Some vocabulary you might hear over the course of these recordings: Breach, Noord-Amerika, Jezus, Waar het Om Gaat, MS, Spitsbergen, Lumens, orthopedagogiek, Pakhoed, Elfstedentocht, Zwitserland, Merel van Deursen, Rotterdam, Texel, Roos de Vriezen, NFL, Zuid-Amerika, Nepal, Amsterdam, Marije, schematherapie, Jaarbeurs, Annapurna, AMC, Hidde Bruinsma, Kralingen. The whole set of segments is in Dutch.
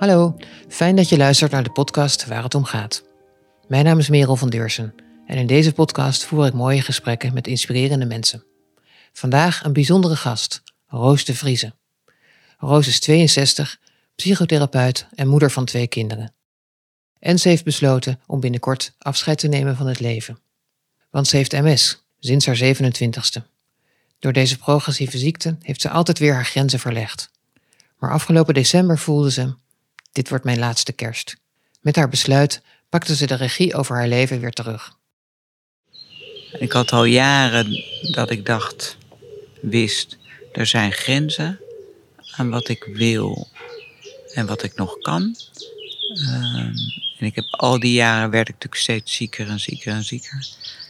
Hallo, fijn dat je luistert naar de podcast Waar het Om Gaat. Mijn naam is Merel van Deursen en in deze podcast voer ik mooie gesprekken met inspirerende mensen. Vandaag een bijzondere gast, Roos de Vriezen. Roos is 62, psychotherapeut en moeder van 2 kinderen. En ze heeft besloten om binnenkort afscheid te nemen van het leven. Want ze heeft MS, sinds haar 27e. Door deze progressieve ziekte heeft ze altijd weer haar grenzen verlegd. Maar afgelopen december voelde ze, dit wordt mijn laatste kerst. Met haar besluit pakte ze de regie over haar leven weer terug. Ik had al jaren dat ik wist, er zijn grenzen aan wat ik wil en wat ik nog kan. En ik heb al die jaren werd ik natuurlijk steeds zieker en zieker en zieker.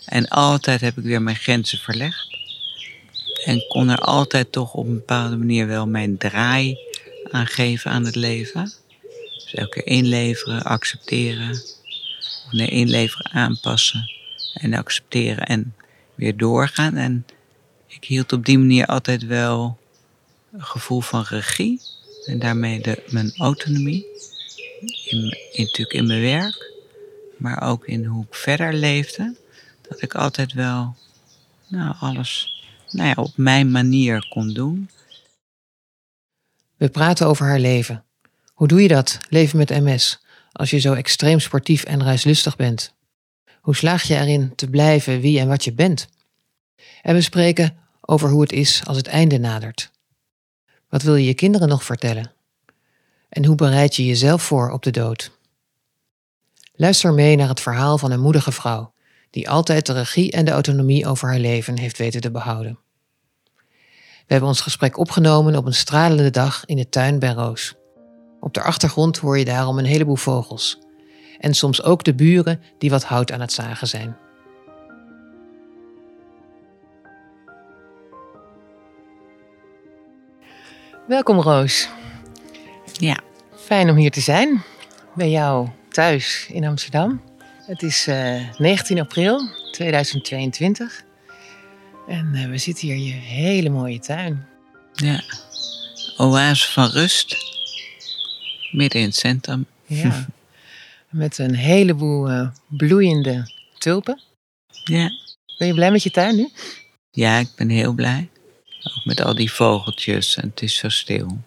En altijd heb ik weer mijn grenzen verlegd. En kon er altijd toch op een bepaalde manier wel mijn draai aan geven aan het leven. Dus elke keer inleveren, accepteren. Of nee, inleveren, aanpassen en accepteren en weer doorgaan. En ik hield op die manier altijd wel een gevoel van regie. En daarmee mijn autonomie. Natuurlijk in mijn werk. Maar ook in hoe ik verder leefde. Dat ik altijd wel alles... op mijn manier kon doen. We praten over haar leven. Hoe doe je dat, leven met MS, als je zo extreem sportief en reislustig bent? Hoe slaag je erin te blijven wie en wat je bent? En we spreken over hoe het is als het einde nadert. Wat wil je je kinderen nog vertellen? En hoe bereid je jezelf voor op de dood? Luister mee naar het verhaal van een moedige vrouw die altijd de regie en de autonomie over haar leven heeft weten te behouden. We hebben ons gesprek opgenomen op een stralende dag in de tuin bij Roos. Op de achtergrond hoor je daarom een heleboel vogels. En soms ook de buren die wat hout aan het zagen zijn. Welkom Roos. Ja. Fijn om hier te zijn. Bij jou thuis in Amsterdam. Het is 19 april 2022 en we zitten hier in je hele mooie tuin. Ja, oase van rust, midden in het centrum. Ja, met een heleboel bloeiende tulpen. Ja. Ben je blij met je tuin nu? Ja, ik ben heel blij. Ook met al die vogeltjes en het is zo stil.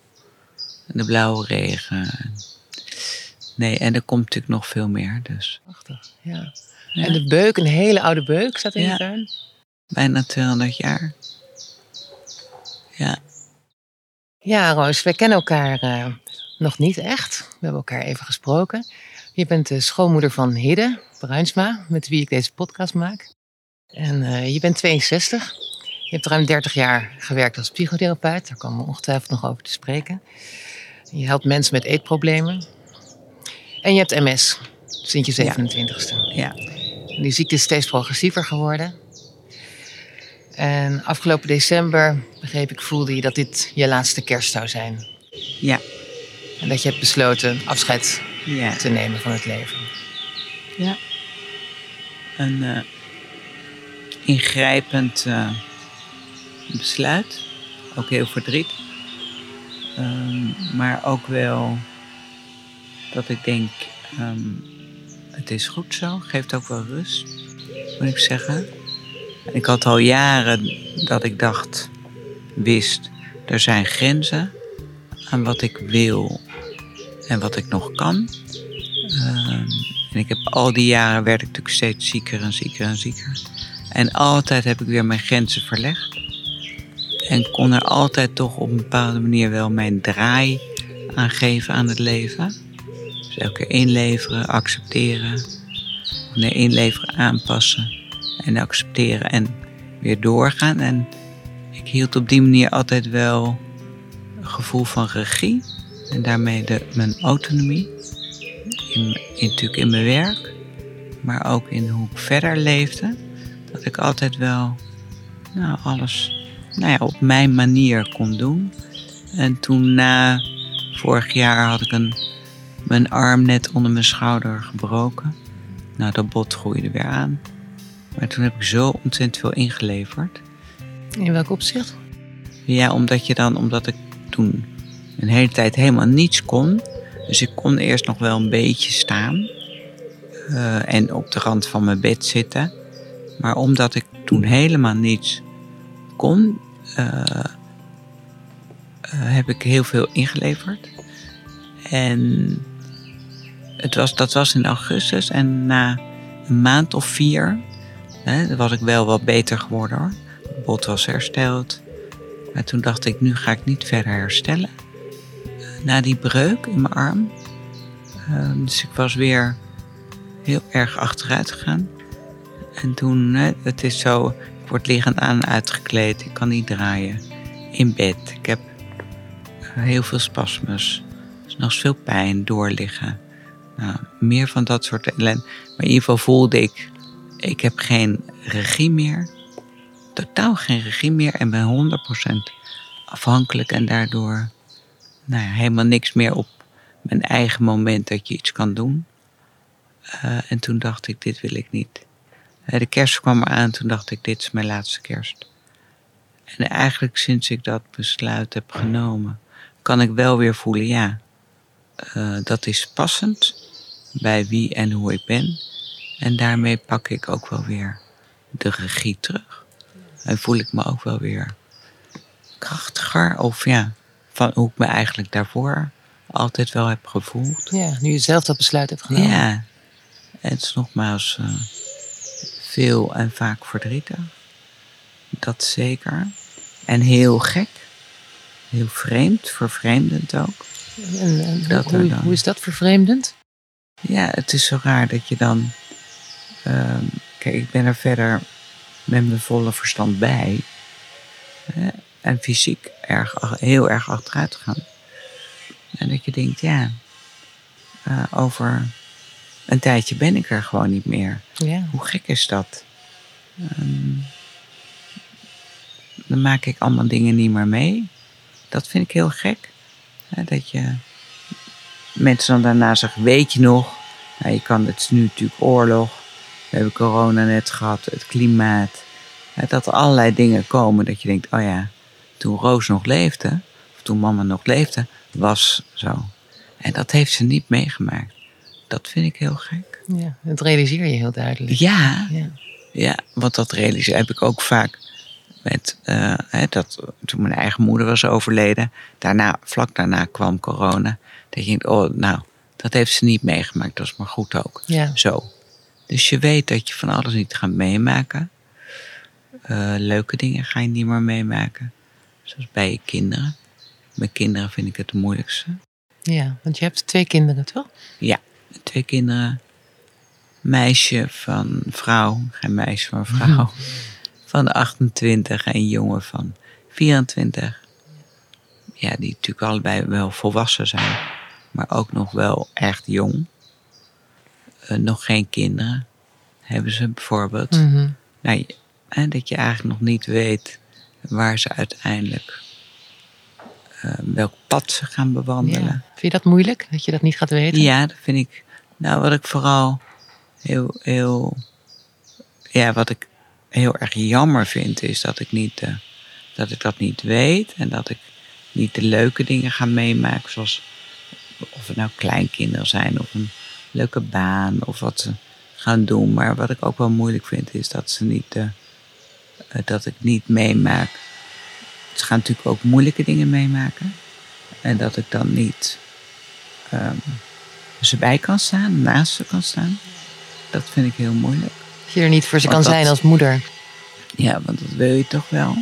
En de blauwe regen. Nee, en er komt natuurlijk nog veel meer. Dus. Prachtig, ja. Ja. En de beuk, een hele oude beuk, staat in de tuin? Bijna 200 jaar. Ja. Ja, Roos, we kennen elkaar nog niet echt. We hebben elkaar even gesproken. Je bent de schoonmoeder van Hidde Bruinsma, met wie ik deze podcast maak. En je bent 62. Je hebt ruim 30 jaar gewerkt als psychotherapeut. Daar komen we ongetwijfeld nog over te spreken. Je helpt mensen met eetproblemen. En je hebt MS, sinds je 27e. Ja. En die ziekte is steeds progressiever geworden. En afgelopen december, begreep ik, voelde je dat dit je laatste kerst zou zijn. Ja. En dat je hebt besloten afscheid te nemen van het leven. Ja. Een ingrijpend besluit. Ook heel verdriet. Maar ook wel... dat ik denk, het is goed zo, geeft ook wel rust, moet ik zeggen. Ik had al jaren dat ik wist, er zijn grenzen aan wat ik wil en wat ik nog kan. En ik heb al die jaren werd ik natuurlijk steeds zieker en zieker en zieker. En altijd heb ik weer mijn grenzen verlegd. En kon er altijd toch op een bepaalde manier wel mijn draai aan geven aan het leven. Dus elke keer inleveren, accepteren. Nee, inleveren, aanpassen en accepteren en weer doorgaan. En ik hield op die manier altijd wel een gevoel van regie. En daarmee mijn autonomie. Natuurlijk in mijn werk. Maar ook in hoe ik verder leefde. Dat ik altijd wel alles op mijn manier kon doen. En toen na vorig jaar had ik mijn arm net onder mijn schouder gebroken. Dat bot groeide weer aan. Maar toen heb ik zo ontzettend veel ingeleverd. In welk opzicht? Ja, omdat ik toen een hele tijd helemaal niets kon. Dus ik kon eerst nog wel een beetje staan en op de rand van mijn bed zitten. Maar omdat ik toen helemaal niets kon, heb ik heel veel ingeleverd. En dat was in augustus en na een maand of 4 was ik wel wat beter geworden hoor. Het bot was hersteld. Maar toen dacht ik, nu ga ik niet verder herstellen. Na die breuk in mijn arm. Dus ik was weer heel erg achteruit gegaan. En toen, het is zo, ik word liggend aan en uitgekleed. Ik kan niet draaien. In bed. Ik heb heel veel spasmes. Dus nog veel pijn, doorliggen. Nou, meer van dat soort ellende. Maar in ieder geval voelde ik, ik heb geen regie meer. Totaal geen regie meer en ben 100% afhankelijk en daardoor helemaal niks meer op mijn eigen moment dat je iets kan doen. En toen dacht ik, dit wil ik niet. De kerst kwam eraan, toen dacht ik, dit is mijn laatste kerst. En eigenlijk sinds ik dat besluit heb genomen, kan ik wel weer voelen, ja, dat is passend bij wie en hoe ik ben. En daarmee pak ik ook wel weer de regie terug. En voel ik me ook wel weer krachtiger. Of ja, van hoe ik me eigenlijk daarvoor altijd wel heb gevoeld. Ja, nu je zelf dat besluit hebt genomen. Ja, en het is nogmaals veel en vaak verdrietig. Dat zeker. En heel gek. Heel vreemd, vervreemdend ook. Hoe is dat vervreemdend? Ja, het is zo raar dat je dan... Kijk, ik ben er verder... met mijn volle verstand bij. En fysiek heel erg achteruit gaan. En dat je denkt, ja... over een tijdje ben ik er gewoon niet meer. Ja. Hoe gek is dat? Dan maak ik allemaal dingen niet meer mee. Dat vind ik heel gek. Dat je... mensen dan daarna zeggen, weet je nog? Nou, je kan, het is nu natuurlijk oorlog. We hebben corona net gehad, het klimaat. Dat er allerlei dingen komen dat je denkt, oh ja, toen Roos nog leefde, of toen mama nog leefde, was zo. En dat heeft ze niet meegemaakt. Dat vind ik heel gek. Ja, dat realiseer je heel duidelijk. Ja, want dat realiseer heb ik ook vaak met, toen mijn eigen moeder was overleden, vlak daarna kwam corona. Dat je denkt, oh nou, dat heeft ze niet meegemaakt, dat is maar goed ook. Ja. Zo. Dus je weet dat je van alles niet gaat meemaken. Leuke dingen ga je niet meer meemaken. Zoals bij je kinderen. Met kinderen vind ik het het moeilijkste. Ja, want je hebt 2 kinderen, toch? Ja, 2 kinderen. Meisje van vrouw. Geen meisje, maar vrouw. Van 28 en jongen van 24. Ja, die natuurlijk allebei wel volwassen zijn. Maar ook nog wel echt jong. Nog geen kinderen hebben ze bijvoorbeeld. Mm-hmm. Nou, dat je eigenlijk nog niet weet waar ze uiteindelijk welk pad ze gaan bewandelen. Ja. Vind je dat moeilijk, dat je dat niet gaat weten? Ja, dat vind ik. Nou, wat ik vooral wat ik heel erg jammer vind is dat ik dat niet weet en dat ik niet de leuke dingen ga meemaken, zoals of het nou kleinkinderen zijn of een leuke baan of wat ze gaan doen. Maar wat ik ook wel moeilijk vind is dat ze niet... dat ik niet meemaak. Ze gaan natuurlijk ook moeilijke dingen meemaken. En dat ik dan niet... ze bij kan staan, naast ze kan staan. Dat vind ik heel moeilijk. Dat je er niet voor ze kan zijn als moeder. Ja, want dat wil je toch wel.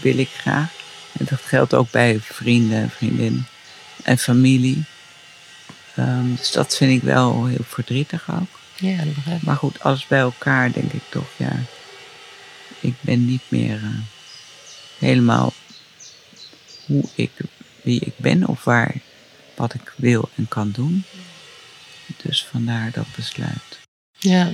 Wil ik graag. En dat geldt ook bij vrienden en vriendinnen. En familie. Dus dat vind ik wel heel verdrietig ook. Ja, dat begrijp ik. Maar goed, alles bij elkaar denk ik toch, ja. Ik ben niet meer helemaal wie ik ben of wat ik wil en kan doen. Dus vandaar dat besluit. Ja.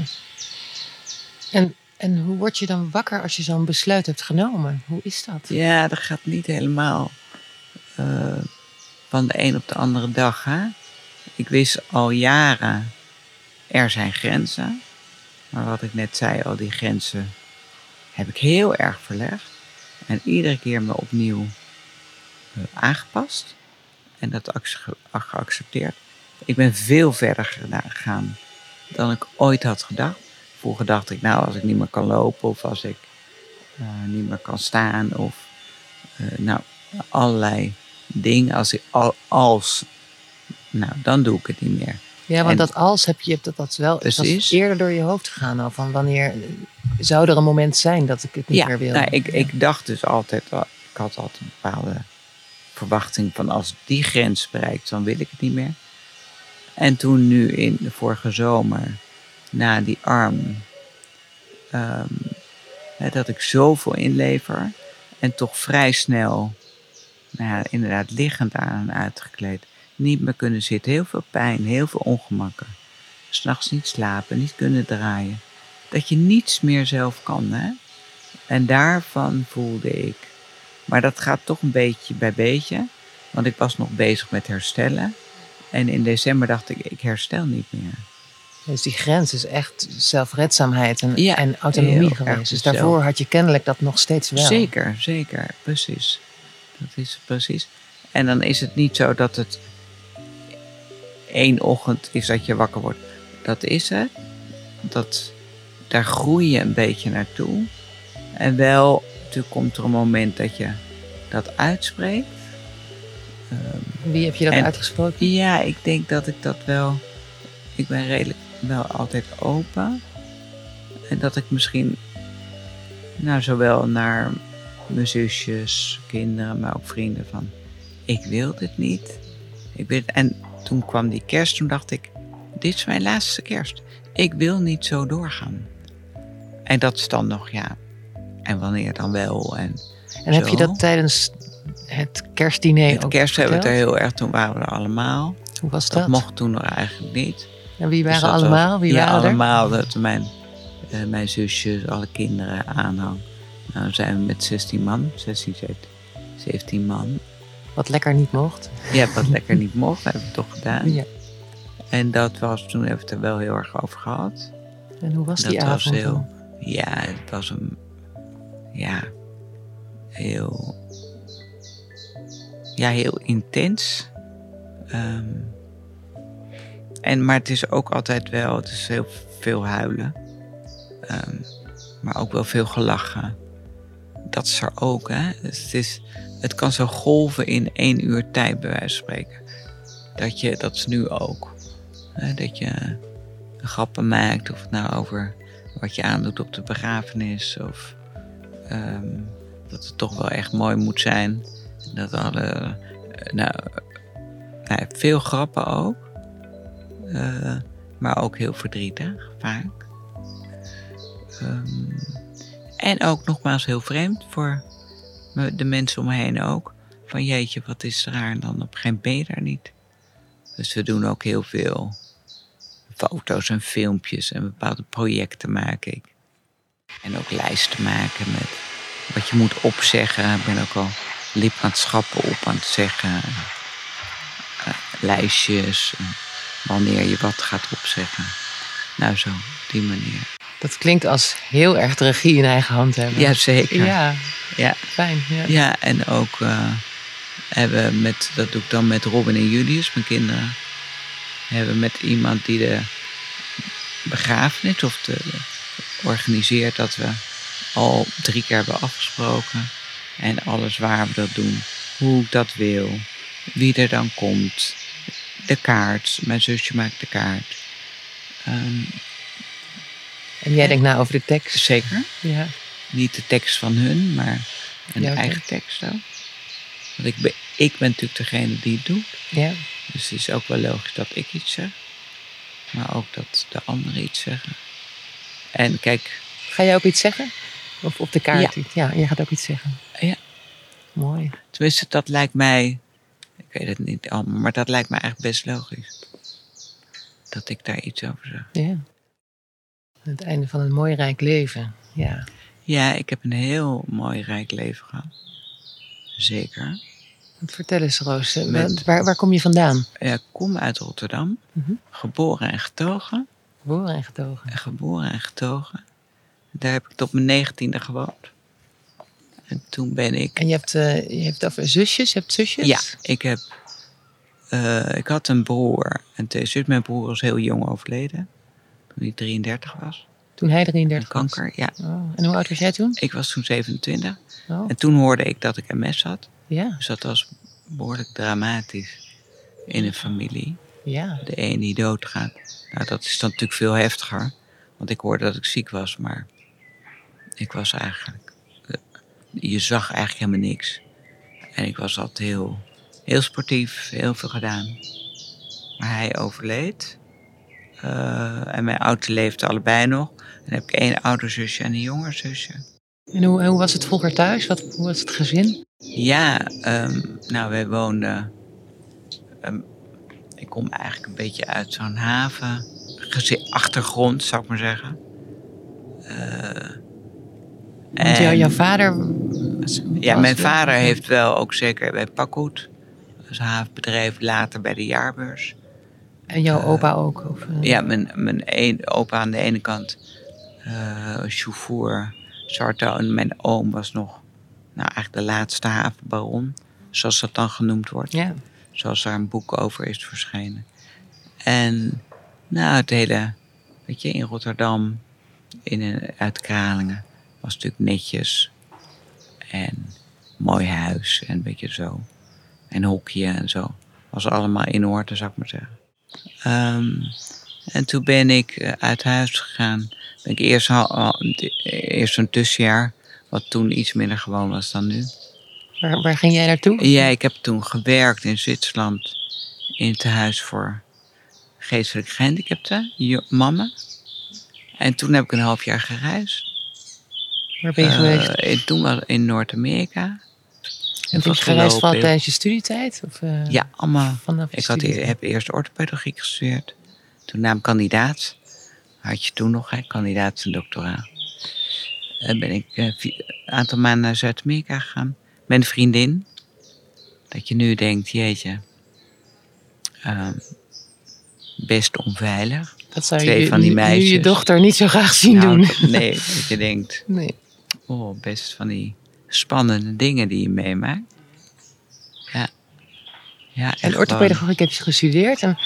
En hoe word je dan wakker als je zo'n besluit hebt genomen? Hoe is dat? Ja, dat gaat niet helemaal van de een op de andere dag, hè? Ik wist al jaren, er zijn grenzen. Maar wat ik net zei, al die grenzen heb ik heel erg verlegd. En iedere keer me opnieuw aangepast. en dat geaccepteerd. Ik ben veel verder gegaan dan ik ooit had gedacht. Vroeger dacht ik, nou, als ik niet meer kan lopen of als ik niet meer kan staan of nou, allerlei dingen. Nou, dan doe ik het niet meer. Ja, want en, dat als heb je dat wel is eerder door je hoofd gegaan. Al van wanneer zou er een moment zijn dat ik het niet meer wil? Nou, ik dacht dus altijd, ik had altijd een bepaalde verwachting van als die grens bereikt, dan wil ik het niet meer. En toen nu in de vorige zomer, na die arm, dat ik zoveel inlever en toch vrij snel, nou ja, inderdaad liggend aan en uitgekleed, niet meer kunnen zitten. Heel veel pijn, heel veel ongemakken. 'S Nachts niet slapen, niet kunnen draaien. Dat je niets meer zelf kan, hè. En daarvan voelde ik. Maar dat gaat toch een beetje bij beetje. Want ik was nog bezig met herstellen. En in december dacht ik, ik herstel niet meer. Dus die grens is echt zelfredzaamheid en autonomie geweest. Dus daarvoor had je kennelijk dat nog steeds wel. Zeker, zeker. Precies. Dat is het precies. En dan is het niet zo dat het één ochtend is dat je wakker wordt. Dat is het. Daar groei je een beetje naartoe. En wel, natuurlijk komt er een moment dat je dat uitspreekt. Wie heb je dat uitgesproken? Ja, ik denk dat ik dat wel... Ik ben redelijk wel altijd open. En dat ik misschien... Nou, zowel naar mijn zusjes, kinderen, maar ook vrienden van... Ik wil dit niet. En toen kwam die kerst, toen dacht ik... Dit is mijn laatste kerst. Ik wil niet zo doorgaan. En dat is dan nog, ja... En wanneer dan wel. En heb je dat tijdens het kerstdiner ook verteld? Hebben we het er heel erg, toen waren we er allemaal. Hoe was dat? Dat mocht toen nog eigenlijk niet. En wie waren allemaal? Allemaal. Dat mijn zusjes, alle kinderen, aanhang. Nou zijn we met 17 man. Wat lekker niet mocht. Ja, wat lekker niet mocht, hebben we toch gedaan. Ja. En dat was, toen hebben we het er wel heel erg over gehad. En hoe was die avond? Het was een... Ja, heel intens. Maar het is ook altijd wel... Het is heel veel huilen. Maar ook wel veel gelachen. Dat is er ook, hè. Dus het kan zo golven in 1 uur tijd, bij wijze van spreken. Dat is nu ook. Hè? Dat je grappen maakt. Of het nou over wat je aandoet op de begrafenis. Of... dat het toch wel echt mooi moet zijn. Dat alle... veel grappen ook. Maar ook heel verdrietig, vaak. En ook nogmaals heel vreemd voor de mensen om me heen ook. Van jeetje, wat is raar. En dan op een gegeven moment ben je daar niet. Dus we doen ook heel veel foto's en filmpjes. En bepaalde projecten maak ik. En ook lijsten maken met wat je moet opzeggen. Ik ben ook al lidmaatschappen op aan het zeggen. Lijstjes. Wanneer je wat gaat opzeggen. Nou zo, op die manier. Dat klinkt als heel erg de regie in eigen hand hebben. Jazeker. Ja. Fijn. Ja. Ja, en ook dat doe ik dan met Robin en Julius, mijn kinderen. Hebben we met iemand die de begrafenis of organiseert, dat we al 3 keer hebben afgesproken. En alles waar we dat doen. Hoe ik dat wil. Wie er dan komt. De kaart. Mijn zusje maakt de kaart. En jij denkt over de tekst? Zeker. Ja. Niet de tekst van hun, maar een eigen tekst ook. Want ik ben natuurlijk degene die het doet. Ja. Dus het is ook wel logisch dat ik iets zeg. Maar ook dat de anderen iets zeggen. En kijk... Ga jij ook iets zeggen? Of op de kaart? Ja, jij gaat ook iets zeggen. Ja. Mooi. Tenminste, dat lijkt mij... Ik weet het niet allemaal, maar dat lijkt mij eigenlijk best logisch. Dat ik daar iets over zeg. Ja. Het einde van een mooi rijk leven. Ja. Ja, ik heb een heel mooi rijk leven gehad. Zeker. Vertel eens, Roos. Waar kom je vandaan? Ik kom uit Rotterdam. Mm-hmm. Geboren en getogen. Geboren en getogen. Daar heb ik tot mijn 19e gewoond. En toen ben ik... En je hebt zusjes? Ja, ik heb Ik had een broer. En mijn broer is heel jong overleden. Toen hij 33 was. Toen hij 33 was? Kanker, ja. Oh. En hoe oud was jij toen? Ik was toen 27. Oh. En toen hoorde ik dat ik MS had. Ja. Dus dat was behoorlijk dramatisch in een familie. Ja. De een die doodgaat. Nou, dat is dan natuurlijk veel heftiger. Want ik hoorde dat ik ziek was, maar ik was eigenlijk... Je zag eigenlijk helemaal niks. En ik was altijd heel, heel sportief, heel veel gedaan. Maar hij overleed. En mijn ouders leefden allebei nog. En dan heb ik 1 ouder zusje en een jonger zusje. En hoe was het vroeger thuis? Hoe was het gezin? Ja, nou, wij woonden... ik kom eigenlijk een beetje uit zo'n haven. Achtergrond, zou ik maar zeggen. Jouw vader... Mijn vader heeft wel ook zeker bij Pakhoed. Dat is een havenbedrijf, later bij de Jaarbeurs. En jouw opa ook? Of, Ja, mijn opa aan de ene kant. Chauffeur, Sarto. En mijn oom was nog eigenlijk de laatste havenbaron. Zoals dat dan genoemd wordt. Ja. Zoals daar een boek over is verschenen. En het hele... Weet je, in Rotterdam, uit Kralingen... was natuurlijk netjes en mooi huis en een beetje zo. En hokje en zo. Was allemaal in orde, zou ik maar zeggen. En toen ben ik uit huis gegaan. Ben ik eerst een tussenjaar, wat toen iets minder gewoon was dan nu. Waar ging jij naartoe? Ja, ik heb toen gewerkt in Zwitserland in het huis voor geestelijk gehandicapten, mama. En toen heb ik een half jaar gereisd. Waar ben je geweest? Toen was in Noord-Amerika. En ben je gereisd van tijdens je studietijd? Of, ja, allemaal. Ik heb eerst orthopedagogiek gestudeerd. Toen nam ik kandidaat. Had je toen nog, kandidaat en doctoraal. Ben ik een aantal maanden naar Zuid-Amerika gegaan. Met een vriendin. Dat je nu denkt, jeetje. Best onveilig. Dat zou nu je dochter niet zo graag zien doen. Nee, dat je denkt. Nee. Oh, best van die spannende dingen die je meemaakt. Ja. Ja, en orthopedagogiek heb je gestudeerd. En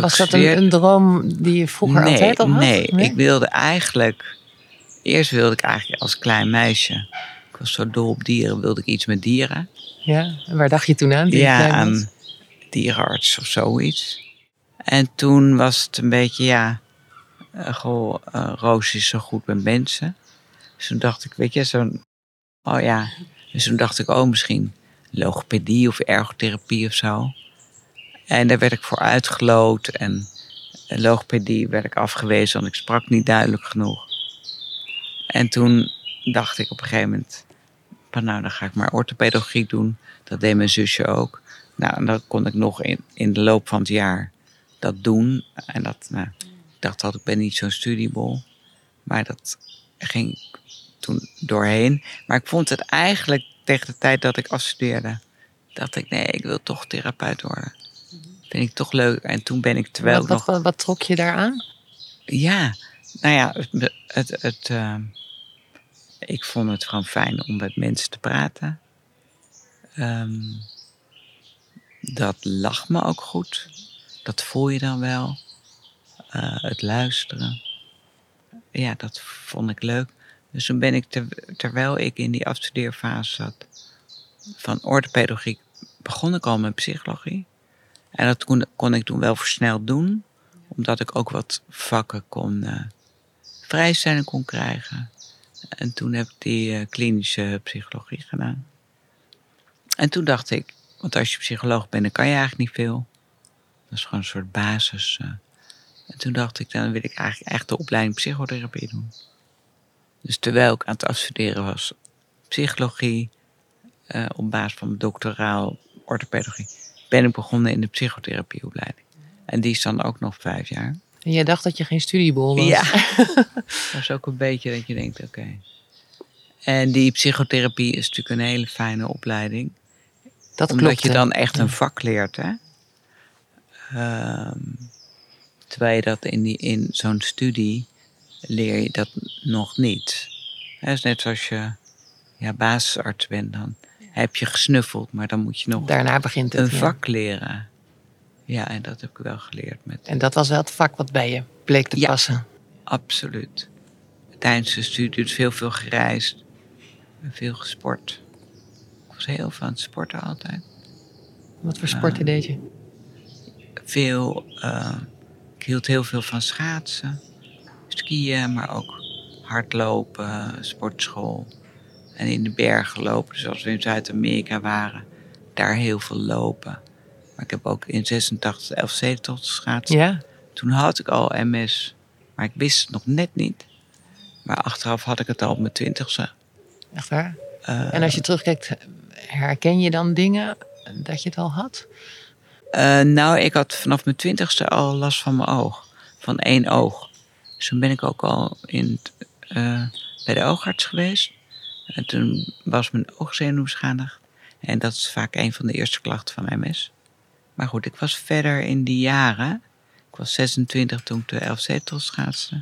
was dat een droom die je vroeger altijd al had? Nee, ik wilde eigenlijk... Eerst wilde ik eigenlijk als klein meisje... Ik was zo dol op dieren, wilde ik iets met dieren. Ja, en waar dacht je toen aan? Aan dierenarts of zoiets. En toen was het een beetje, Roos is zo goed met mensen. Dus toen dacht ik, Dus toen dacht ik, misschien logopedie of ergotherapie of zo. En daar werd ik voor uitgeloot. En logopedie werd ik afgewezen, want ik sprak niet duidelijk genoeg. En toen dacht ik op een gegeven moment, dan ga ik maar orthopedagogiek doen. Dat deed mijn zusje ook. Nou, en dat kon ik nog in de loop van het jaar dat doen. En dat, ik dacht altijd, ik ben niet zo'n studiebol. Maar dat ging ik toen doorheen. Maar ik vond het eigenlijk tegen de tijd dat ik afstudeerde. Dacht ik, ik wil toch therapeut worden. Vind ik toch leuk. En toen ben ik Wat trok je daaraan? Ja, ik vond het gewoon fijn om met mensen te praten. Dat lag me ook goed. Dat voel je dan wel. Het luisteren. Ja, dat vond ik leuk. Dus toen ben ik, terwijl ik in die afstudeerfase zat... van orthopedagogiek, begon ik al met psychologie. En dat kon ik toen wel versneld doen. Omdat ik ook wat vakken kon vrijstelling kon krijgen. En toen heb ik die klinische psychologie gedaan. En toen dacht ik, want als je psycholoog bent, dan kan je eigenlijk niet veel. Dat is gewoon een soort basis. En toen dacht ik, dan wil ik eigenlijk echt de opleiding psychotherapie doen. Dus terwijl ik aan het afstuderen was, psychologie, op basis van mijn doctoraal orthopedagogie, ben ik begonnen in de psychotherapieopleiding. En die is dan ook nog 5 jaar. En jij dacht dat je geen studiebol was. Ja, dat is ook een beetje dat je denkt, oké. En die psychotherapie is natuurlijk een hele fijne opleiding. Dat klopt. Omdat je dan echt een vak leert, hè. Terwijl je dat in zo'n studie leer je dat nog niet. Het is net zoals je basisarts bent, dan heb je gesnuffeld, maar dan moet je nog een vak leren. Ja, en dat heb ik wel geleerd. En dat was wel het vak wat bij je bleek te passen? Absoluut. Tijdens de studie dus veel gereisd. Veel gesport. Ik was heel van het sporten altijd. Wat voor sporten deed je? Veel. Ik hield heel veel van schaatsen. Skiën, maar ook hardlopen, sportschool. En in de bergen lopen. Dus als we in Zuid-Amerika waren, daar heel veel lopen. Maar ik heb ook in 86 de Elfstedentocht geschaatst. Ja. Toen had ik al MS, maar ik wist het nog net niet. Maar achteraf had ik het al op mijn 20e. Echt waar? En als je terugkijkt, herken je dan dingen dat je het al had? Nou, ik had vanaf mijn 20e al last van mijn oog. Van één oog. Dus toen ben ik ook al bij de oogarts geweest. En toen was mijn oogzenuw beschadigd. En dat is vaak een van de eerste klachten van MS. Maar goed, ik was verder in die jaren. Ik was 26 toen ik de Elfstedentocht schaatste.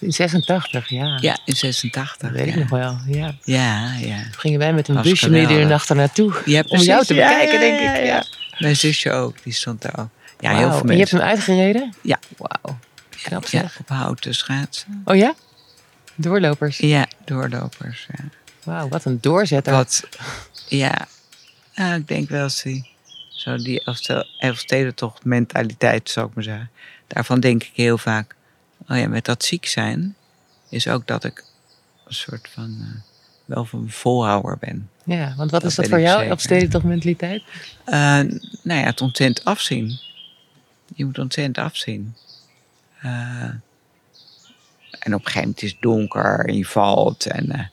In 86, ja. Ja, in 86. Dat weet ik nog wel, ja. Ja, ja. Toen gingen wij met een busje middernacht er naartoe. Ja, om jou te bekijken, denk ik. Ja. Ja. Mijn zusje ook, die stond daar ook. Ja, wow. Heel veel mensen. En je hebt hem uitgereden? Ja. Wauw. Knap zeg. Ja, op houten schaatsen. Oh ja? Doorlopers? Ja, doorlopers, ja. Wauw, wat een doorzetter. Ja, nou, ik denk wel zo die Elfstedentocht mentaliteit, zou ik maar zeggen. Daarvan denk ik heel vaak, oh ja, met dat ziek zijn is ook dat ik een soort van, wel van volhouder ben. Ja, want wat dat is dat voor jou, Elfstedentocht mentaliteit? Nou ja, het ontzettend afzien. Je moet ontzettend afzien. En op een gegeven moment is het donker en je valt en...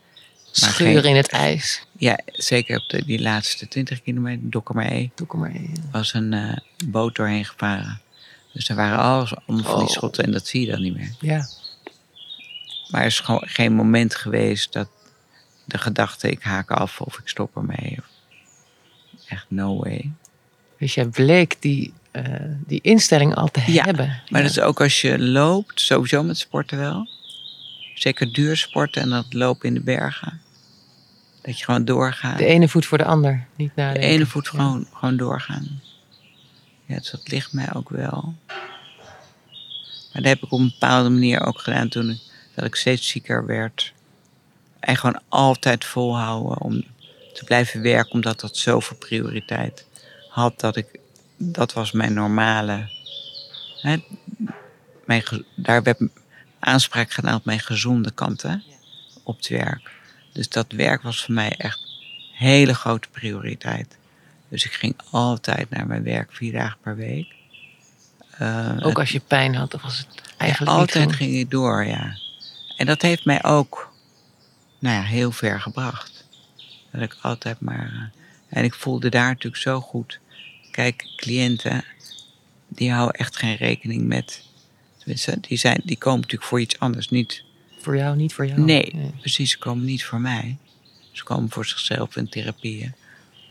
Scheuren in het ijs. Ja, zeker op die laatste 20 kilometer, Dokkermee. Ja. Was een boot doorheen gevaren. Dus er waren allemaal van die schotten en dat zie je dan niet meer. Ja. Maar er is gewoon geen moment geweest dat de gedachte ik haak af of ik stop ermee. Echt no way. Dus jij bleek die instelling al te hebben. Maar dat is ook als je loopt, sowieso met sporten wel. Zeker duursporten en dat lopen in de bergen. Dat je gewoon doorgaat. De ene voet voor de ander, niet nadenken. De ene voet gewoon doorgaan. Ja, dus dat ligt mij ook wel. Maar dat heb ik op een bepaalde manier ook gedaan dat ik steeds zieker werd. En gewoon altijd volhouden om te blijven werken. Omdat dat zoveel prioriteit had. Dat was mijn normale... daar werd aanspraak gedaan op mijn gezonde kanten op het werk. Dus dat werk was voor mij echt een hele grote prioriteit. Dus ik ging altijd naar mijn werk 4 dagen per week. Ook als je pijn had, of was het eigenlijk altijd niet ging je door, ja. En dat heeft mij ook heel ver gebracht. Dat ik altijd maar... en ik voelde daar natuurlijk zo goed. Kijk, cliënten, die houden echt geen rekening met... Die komen natuurlijk voor iets anders, niet... Voor jou, niet voor jou? Nee, precies. Ze komen niet voor mij. Ze komen voor zichzelf in therapieën.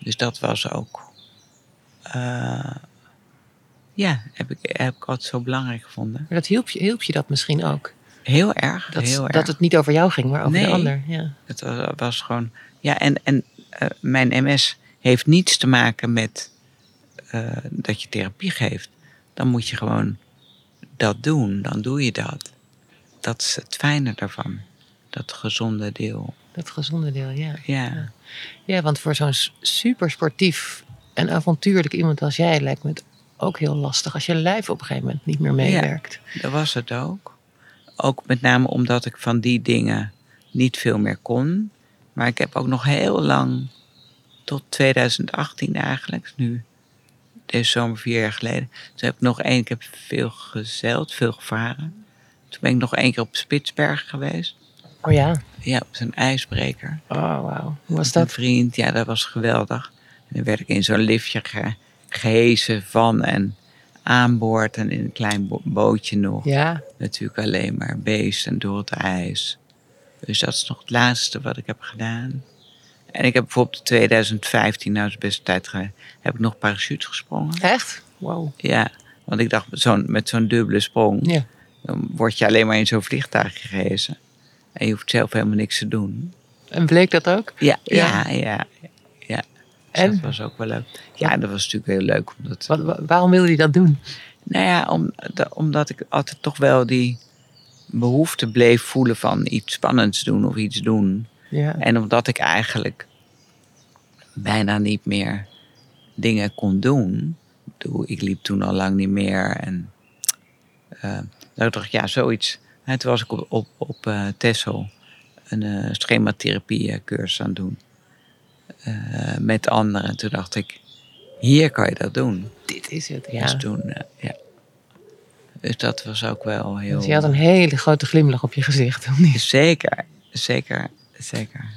Dus dat was ook... heb ik altijd zo belangrijk gevonden. Maar dat hielp je dat misschien ook? Heel erg, dat het niet over jou ging, maar over de ander. Ja. Het was gewoon... Ja, en mijn MS heeft niets te maken met... dat je therapie geeft. Dan moet je gewoon... dat doen, dan doe je dat. Dat is het fijne daarvan. Dat gezonde deel. Dat gezonde deel, ja. Ja, ja, want voor zo'n supersportief en avontuurlijk iemand als jij... lijkt me het ook heel lastig als je lijf op een gegeven moment niet meer meewerkt. Ja, dat was het ook. Ook met name omdat ik van die dingen niet veel meer kon. Maar ik heb ook nog heel lang, tot 2018 eigenlijk... nu. Deze zomer 4 jaar geleden. Toen heb ik nog één keer veel gezeild, veel gevaren. Toen ben ik nog 1 keer op Spitsbergen geweest. Oh ja? Ja, op zo'n ijsbreker. Oh, wauw. Hoe was dat? Een vriend, ja, dat was geweldig. En dan werd ik in zo'n liftje gehesen van en aanboord. En in een klein bootje nog. Ja. Natuurlijk alleen maar beesten door het ijs. Dus dat is nog het laatste wat ik heb gedaan. En ik heb bijvoorbeeld 2015, nou is de beste tijd geweest, heb ik nog parachute gesprongen. Echt? Wow. Ja, want ik dacht, met zo'n dubbele sprong, dan word je alleen maar in zo'n vliegtuig gegeven. En je hoeft zelf helemaal niks te doen. En bleek dat ook? Ja. En? Dus dat was ook wel leuk. Ja, dat was natuurlijk heel leuk. Omdat... Waarom wilde je dat doen? Nou ja, omdat ik altijd toch wel die behoefte bleef voelen van iets spannends doen of iets doen. Ja. En omdat ik eigenlijk bijna niet meer dingen kon doen. Ik liep toen al lang niet meer. En dan dacht ik, ja, zoiets. En toen was ik op Texel een schematherapie cursus aan het doen. Met anderen. Toen dacht ik, hier kan je dat doen. Dit is het, ja. Dus toen, ja. Dus dat was ook wel heel... Dus je had een hele grote glimlach op je gezicht, of niet? Zeker, zeker, zeker.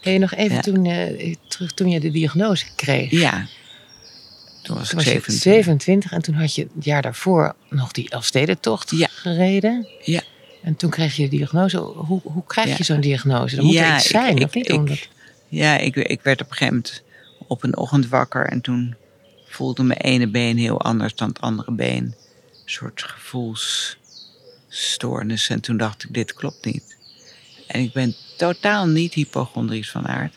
Kun je nog even terug toen je de diagnose kreeg? Ja. Toen was ik 27 en toen had je het jaar daarvoor nog die Elfstedentocht gereden. Ja. En toen kreeg je de diagnose. Hoe krijg je zo'n diagnose? Dan moet er iets zijn, of niet? Ik werd op een gegeven moment op een ochtend wakker. En toen voelde mijn ene been heel anders dan het andere been. Een soort gevoelsstoornis. En toen dacht ik, dit klopt niet. En ik ben totaal niet hypochondrisch van aard.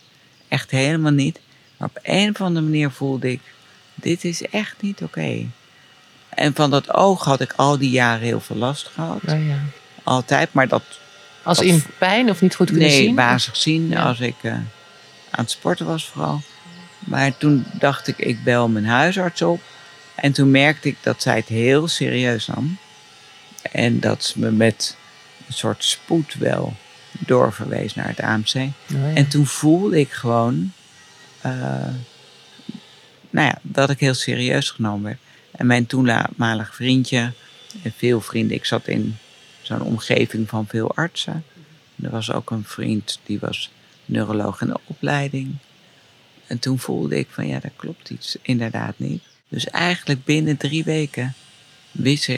Echt helemaal niet. Maar op een of andere manier voelde ik, dit is echt niet oké. En van dat oog had ik al die jaren heel veel last gehad. Ja, ja. Altijd, maar dat... Als in pijn of niet goed kunnen zien? Nee, wazig zien. Ja. Als ik aan het sporten was vooral. Maar toen dacht ik, ik bel mijn huisarts op. En toen merkte ik dat zij het heel serieus nam. En dat ze me met een soort spoed wel doorverwees naar het AMC. Oh ja. En toen voelde ik gewoon... dat ik heel serieus genomen werd. En mijn toenmalig vriendje en veel vrienden. Ik zat in zo'n omgeving van veel artsen. En er was ook een vriend die was neuroloog in de opleiding. En toen voelde ik van daar klopt iets inderdaad niet. Dus eigenlijk binnen 3 weken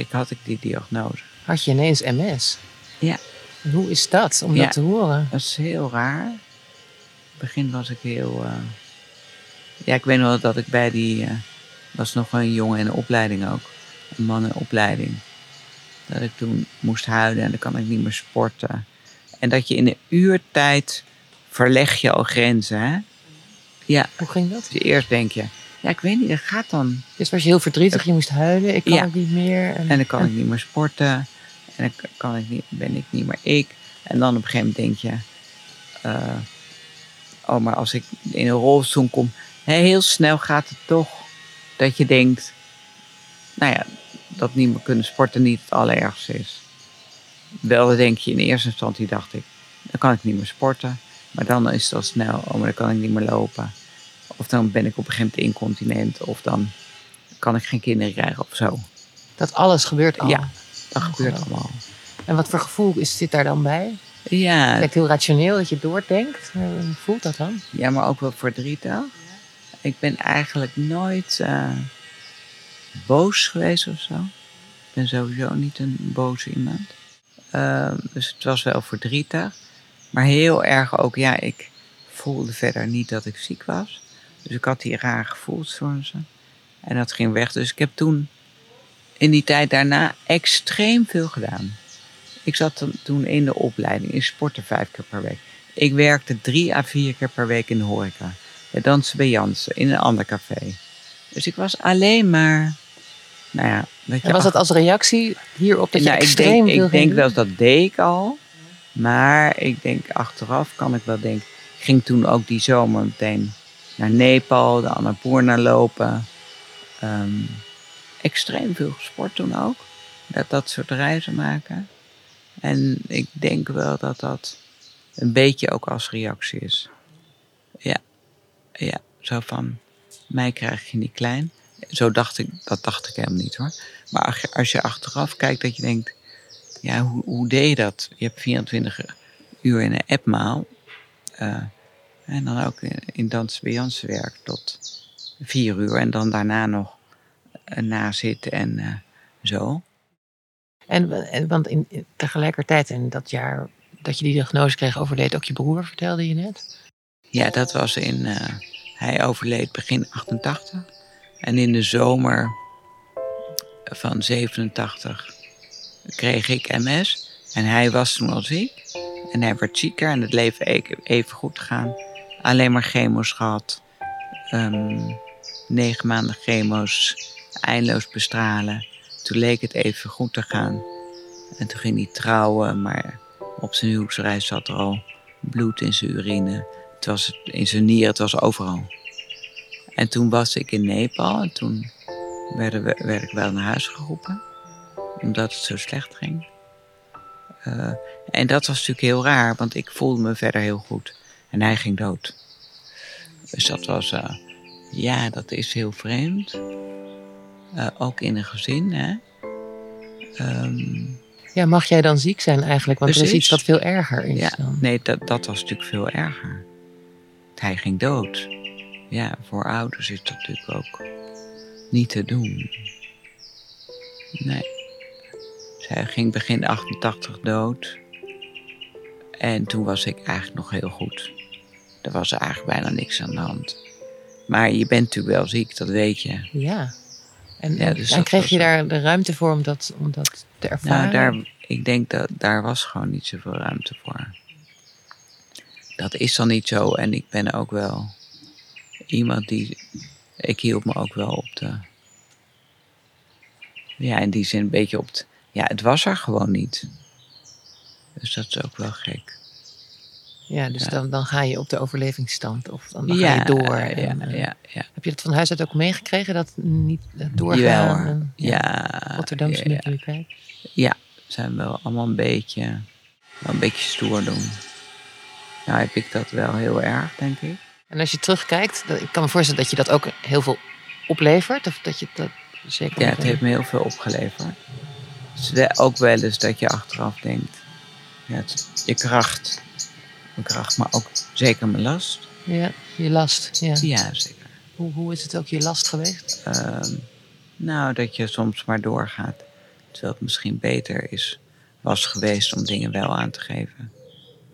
had ik die diagnose. Had je ineens MS? Ja. En hoe is dat om dat te horen? Dat is heel raar. In het begin was ik heel... ik weet wel dat ik bij die... was nog een jongen in de opleiding ook. Een man in de opleiding. Dat ik toen moest huilen en dan kan ik niet meer sporten. En dat je in een uur tijd verleg je al grenzen, hè? Ja. Hoe ging dat? Dus eerst denk je, ik weet niet, dat gaat dan. Dus was je heel verdrietig, je moest huilen, ik kan ook niet meer. En dan kan ik niet meer sporten. En dan ben ik niet meer ik. En dan op een gegeven moment denk je... maar als ik in een rolstoel kom... Heel snel gaat het toch dat je denkt... dat niet meer kunnen sporten niet het allerergste is. Wel, dat denk je in eerste instantie, dacht ik. Dan kan ik niet meer sporten. Maar dan is het al snel, maar dan kan ik niet meer lopen. Of dan ben ik op een gegeven moment incontinent. Of dan kan ik geen kinderen krijgen of zo. Dat alles gebeurt al? Ja, dat gebeurt allemaal. En wat voor gevoel zit daar dan bij? Ja. Het lijkt heel rationeel dat je doordenkt. Hoe voelt dat dan? Ja, maar ook wel verdrietig. Ik ben eigenlijk nooit boos geweest of zo. Ik ben sowieso niet een boze iemand. Dus het was wel verdrietig. Maar heel erg ook, ik voelde verder niet dat ik ziek was. Dus ik had die rare gevoelsstoornissen. En dat ging weg. Dus ik heb toen in die tijd daarna extreem veel gedaan. Ik zat toen in de opleiding. Ik sportte 5 keer per week. Ik werkte 3 à 4 keer per week in de horeca. Dansen bij Jansen in een ander café. Dus ik was alleen maar... En was dat als reactie hierop dat je extreem veel... Ik denk wel, dat deed ik al. Maar ik denk, achteraf kan ik wel denken... Ik ging toen ook die zomer meteen naar Nepal, de Annapurna lopen. Extreem veel gesport toen ook. Dat soort reizen maken. En ik denk wel dat dat een beetje ook als reactie is. Ja. Ja, zo van, mij krijg je niet klein. Zo dacht ik, dat dacht ik helemaal niet hoor. Maar als je achteraf kijkt dat je denkt, hoe deed je dat? Je hebt 24 uur in een appmaal. En dan ook in dansen bij Jansen werk tot 4 uur. En dan daarna nog nazitten en zo. En want tegelijkertijd in dat jaar dat je die diagnose kreeg overleed ook je broer, vertelde je net. Ja, dat was hij overleed begin 88. En in de zomer van 87 kreeg ik MS. En hij was toen al ziek. En hij werd zieker en het leven even goed gegaan. Alleen maar chemo's gehad. 9 maanden chemo's eindeloos bestralen. Toen leek het even goed te gaan. En toen ging hij trouwen, maar op zijn huwelijksreis zat er al bloed in zijn urine. Het was in zijn nieren, het was overal. En toen was ik in Nepal en toen werd ik wel naar huis geroepen. Omdat het zo slecht ging. En dat was natuurlijk heel raar, want ik voelde me verder heel goed. En hij ging dood. Dus dat was, ja, dat is heel vreemd. Ook in een gezin, hè. Ja, mag jij dan ziek zijn eigenlijk? Want precies. Er is iets wat veel erger is. Ja, dan. Nee, dat was natuurlijk veel erger. Hij ging dood. Ja, voor ouders is dat natuurlijk ook niet te doen. Nee. Zij ging begin 88 dood. En toen was ik eigenlijk nog heel goed. Er was eigenlijk bijna niks aan de hand. Maar je bent natuurlijk wel ziek, dat weet je. Ja. En, ja, dus en kreeg je daar de ruimte voor om dat te ervaren? Nou, ik denk dat daar was gewoon niet zoveel ruimte voor. Dat is dan niet zo. En ik ben ook wel iemand die... Ik hield me ook wel op de... Ja, in die zin een beetje op de... Ja, het was er gewoon niet. Dus dat is ook wel gek. Ja, dus ja. Dan ga je op de overlevingsstand. Of dan ga je door. Ja. Heb je dat van huis uit ook meegekregen? Dat niet doorgaan? Ja. Rotterdamse mentaliteit? Ja, zijn wel allemaal een beetje stoer doen. Nou heb ik dat wel heel erg, denk ik. En als je terugkijkt, ik kan me voorstellen dat je dat ook heel veel oplevert. Of dat je dat zeker... Ja, het heeft me heel veel opgeleverd. Dus ook wel eens dat je achteraf denkt... Ja, je kracht... Mijn kracht, maar ook zeker mijn last. Ja, je last. Ja, ja zeker. Hoe is het ook je last geweest? Nou, dat je soms maar doorgaat. Terwijl het misschien beter was geweest om dingen wel aan te geven.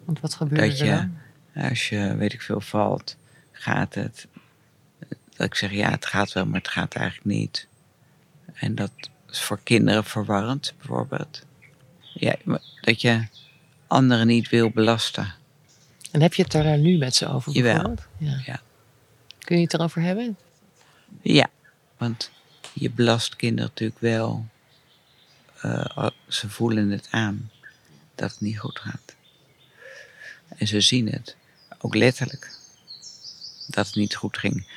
Want wat gebeurde dat er dan? Als je, weet ik veel, valt, gaat het. Dat ik zeg, ja, het gaat wel, maar het gaat eigenlijk niet. En dat is voor kinderen verwarrend, bijvoorbeeld. Ja, dat je anderen niet wil belasten. En heb je het daar nu met ze over? Jawel, ja. Kun je het erover hebben? Ja, want je belast kinderen natuurlijk wel. Ze voelen het aan dat het niet goed gaat. En ze zien het, ook letterlijk, dat het niet goed ging.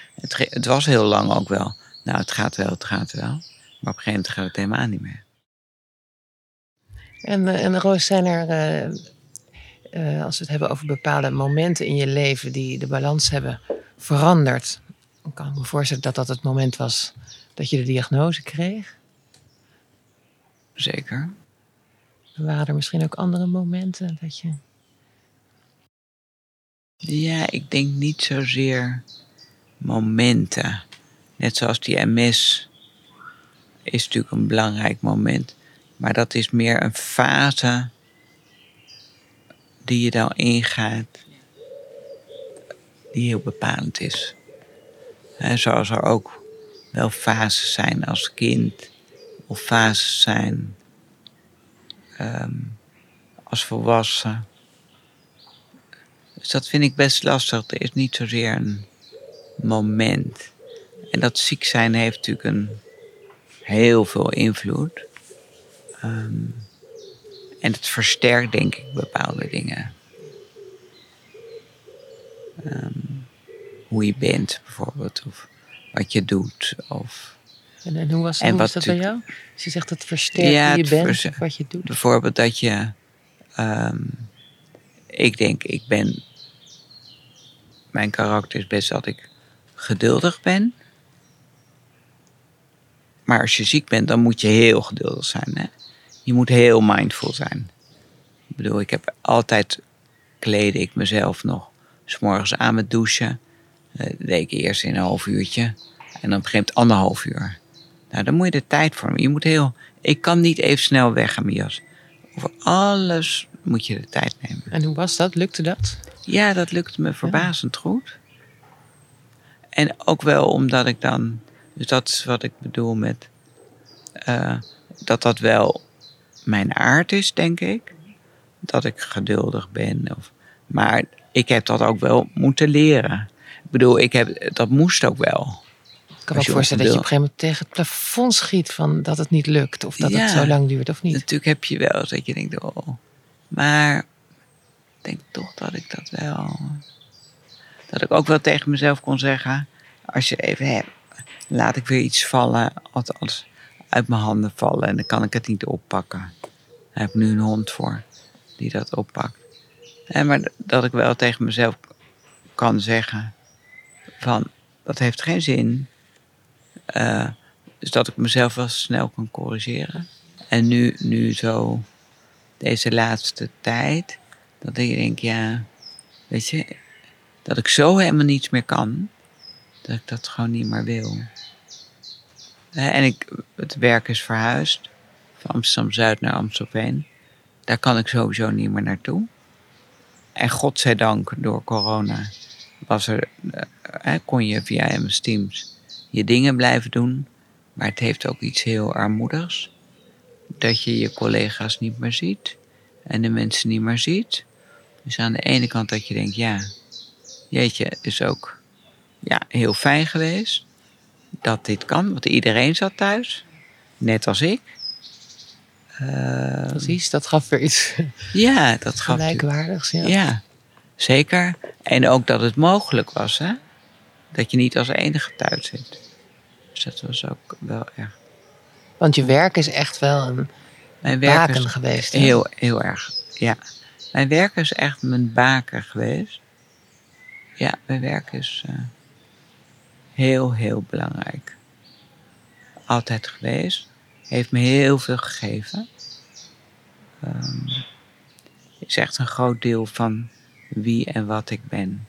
Het was heel lang ook wel. Nou, het gaat wel. Maar op een gegeven moment gaat het helemaal niet meer. En Roos, zijn er... als we het hebben over bepaalde momenten in je leven die de balans hebben veranderd. Ik kan me voorstellen dat dat het moment was dat je de diagnose kreeg. Zeker. Waren er misschien ook andere momenten dat je... Ja, ik denk niet zozeer momenten. Net zoals die MS is natuurlijk een belangrijk moment. Maar dat is meer een fase... die je dan ingaat, die heel bepalend is. En zoals er ook wel fases zijn als kind, of fases zijn als volwassen. Dus dat vind ik best lastig. Er is niet zozeer een moment. En dat ziek zijn heeft natuurlijk heel veel invloed. En het versterkt, denk ik, bepaalde dingen. Hoe je bent, bijvoorbeeld. Of wat je doet. Of... En hoe was dat bij jou? Dus je zegt dat het versterkt wie je bent, of wat je doet. Bijvoorbeeld dat je... ik denk, ik ben... Mijn karakter is best dat ik geduldig ben. Maar als je ziek bent, dan moet je heel geduldig zijn, hè? Je moet heel mindful zijn. Ik bedoel, altijd kleedde ik mezelf nog 's morgens aan met douchen. Dat deed ik eerst in een half uurtje. En dan op een gegeven moment 1,5 uur. Nou, dan moet je de tijd voor nemen. Ik kan niet even snel weg aan mijn jas. Over alles moet je de tijd nemen. En hoe was dat? Lukte dat? Ja, dat lukte me verbazend goed. En ook wel omdat ik dan... Dus dat is wat ik bedoel met... dat wel... mijn aard is, denk ik, dat ik geduldig ben. Maar ik heb dat ook wel moeten leren. bedoel, dat moest ook wel. Ik kan me voorstellen dat je op een gegeven moment tegen het plafond schiet van dat het niet lukt. Of dat het zo lang duurt of niet. Natuurlijk heb je wel dat je denkt, oh. Maar ik denk toch dat ik dat wel... Dat ik ook wel tegen mezelf kon zeggen, als je even hebt, laat ik weer iets vallen. Althans, uit mijn handen vallen en dan kan ik het niet oppakken. Daar heb ik nu een hond voor die dat oppakt. Maar dat ik wel tegen mezelf kan zeggen van, dat heeft geen zin. Dus dat ik mezelf wel snel kan corrigeren. En nu zo, deze laatste tijd, dat ik denk, ja, weet je, dat ik zo helemaal niets meer kan, dat ik dat gewoon niet meer wil. En het werk is verhuisd, van Amsterdam-Zuid naar Amstelveen. Daar kan ik sowieso niet meer naartoe. En godzijdank, door corona kon je via MS Teams je dingen blijven doen. Maar het heeft ook iets heel armoedigs. Dat je je collega's niet meer ziet. En de mensen niet meer ziet. Dus aan de ene kant dat je denkt, ja, jeetje, is ook heel fijn geweest. Dat dit kan, want iedereen zat thuis. Net als ik. Precies, dat gaf weer iets dat gaf gelijkwaardigs. Ja, zeker. En ook dat het mogelijk was, hè? Dat je niet als enige thuis zit. Dus dat was ook wel erg. Want je werk is echt wel een baken geweest. Hè? Heel, heel erg, ja. Mijn werk is echt mijn baken geweest. Ja, mijn werk is heel, heel belangrijk. Altijd geweest. Heeft me heel veel gegeven. Is echt een groot deel van wie en wat ik ben.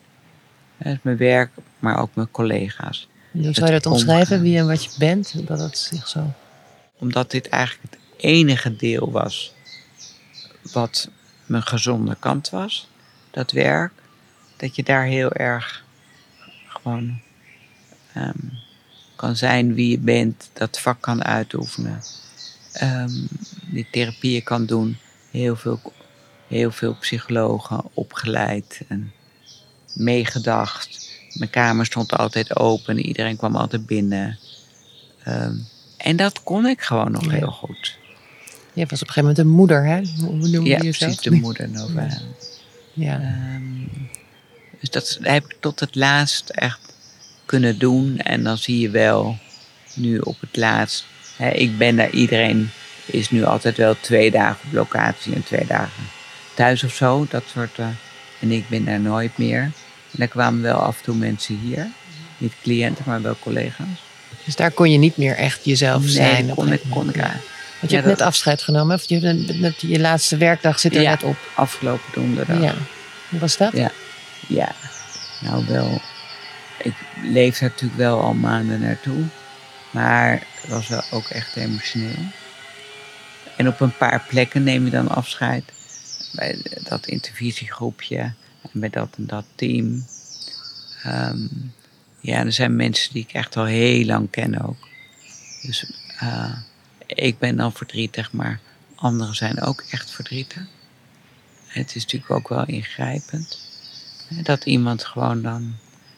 Is mijn werk, maar ook mijn collega's. Hoe zou je dat omschrijven, wie en wat je bent? Dat het zich zo... Omdat dit eigenlijk het enige deel was wat mijn gezonde kant was. Dat werk. Dat je daar heel erg gewoon... kan zijn wie je bent, dat vak kan uitoefenen, die therapieën kan doen, heel veel psychologen opgeleid en meegedacht. Mijn kamer stond altijd open, iedereen kwam altijd binnen. En dat kon ik gewoon nog heel goed. Je was op een gegeven moment een moeder, hè? Hoe noemde je jezelf? Ja, precies, de moeder nog. Dus dat heb ik tot het laatst echt kunnen doen. En dan zie je wel nu op het laatst. Hè, ik ben daar, iedereen is nu altijd wel 2 dagen op locatie en 2 dagen thuis of zo. Dat soort. En ik ben daar nooit meer. En daar kwamen wel af en toe mensen hier. Niet cliënten, maar wel collega's. Dus daar kon je niet meer echt jezelf zijn? Nee, kon ik. Want je hebt net afscheid genomen. Of je laatste werkdag zit er net op. Afgelopen donderdag. Ja. Hoe was dat? Ja. Nou, wel... Ik leef er natuurlijk wel al maanden naartoe. Maar het was wel ook echt emotioneel. En op een paar plekken neem je dan afscheid. Bij dat intervisiegroepje. En bij dat en dat team. Er zijn mensen die ik echt al heel lang ken ook. Dus ik ben dan verdrietig. Maar anderen zijn ook echt verdrietig. Het is natuurlijk ook wel ingrijpend. Dat iemand gewoon dan...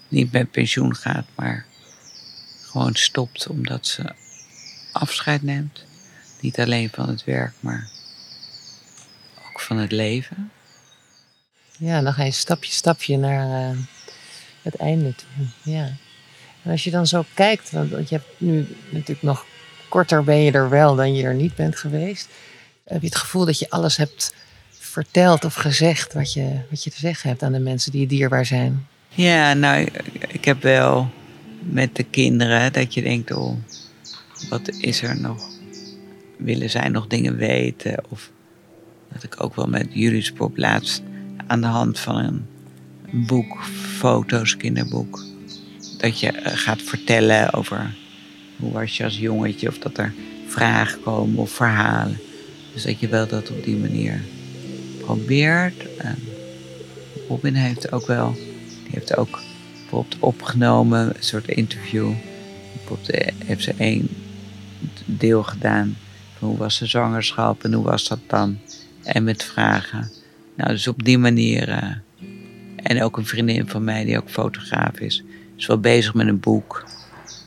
niet met pensioen gaat, maar gewoon stopt omdat ze afscheid neemt. Niet alleen van het werk, maar ook van het leven. Ja, dan ga je stapje naar het einde toe. Ja. En als je dan zo kijkt, want je hebt nu natuurlijk nog korter ben je er wel dan je er niet bent geweest. Heb je het gevoel dat je alles hebt verteld of gezegd wat je te zeggen hebt aan de mensen die dierbaar zijn? Ja, nou, ik heb wel met de kinderen dat je denkt, oh, wat is er nog? Willen zij nog dingen weten? Of dat ik ook wel met Julius Pop laatst aan de hand van een boek, foto's, kinderboek, dat je gaat vertellen over hoe was je als jongetje, of dat er vragen komen of verhalen. Dus dat je wel dat op die manier probeert. En Robin heeft ook wel... Die heeft ook bijvoorbeeld opgenomen, een soort interview. Bijvoorbeeld heeft ze 1 deel gedaan van hoe was de zwangerschap en hoe was dat dan. En met vragen. Nou, dus op die manier. En ook een vriendin van mij die ook fotograaf is. Is wel bezig met een boek.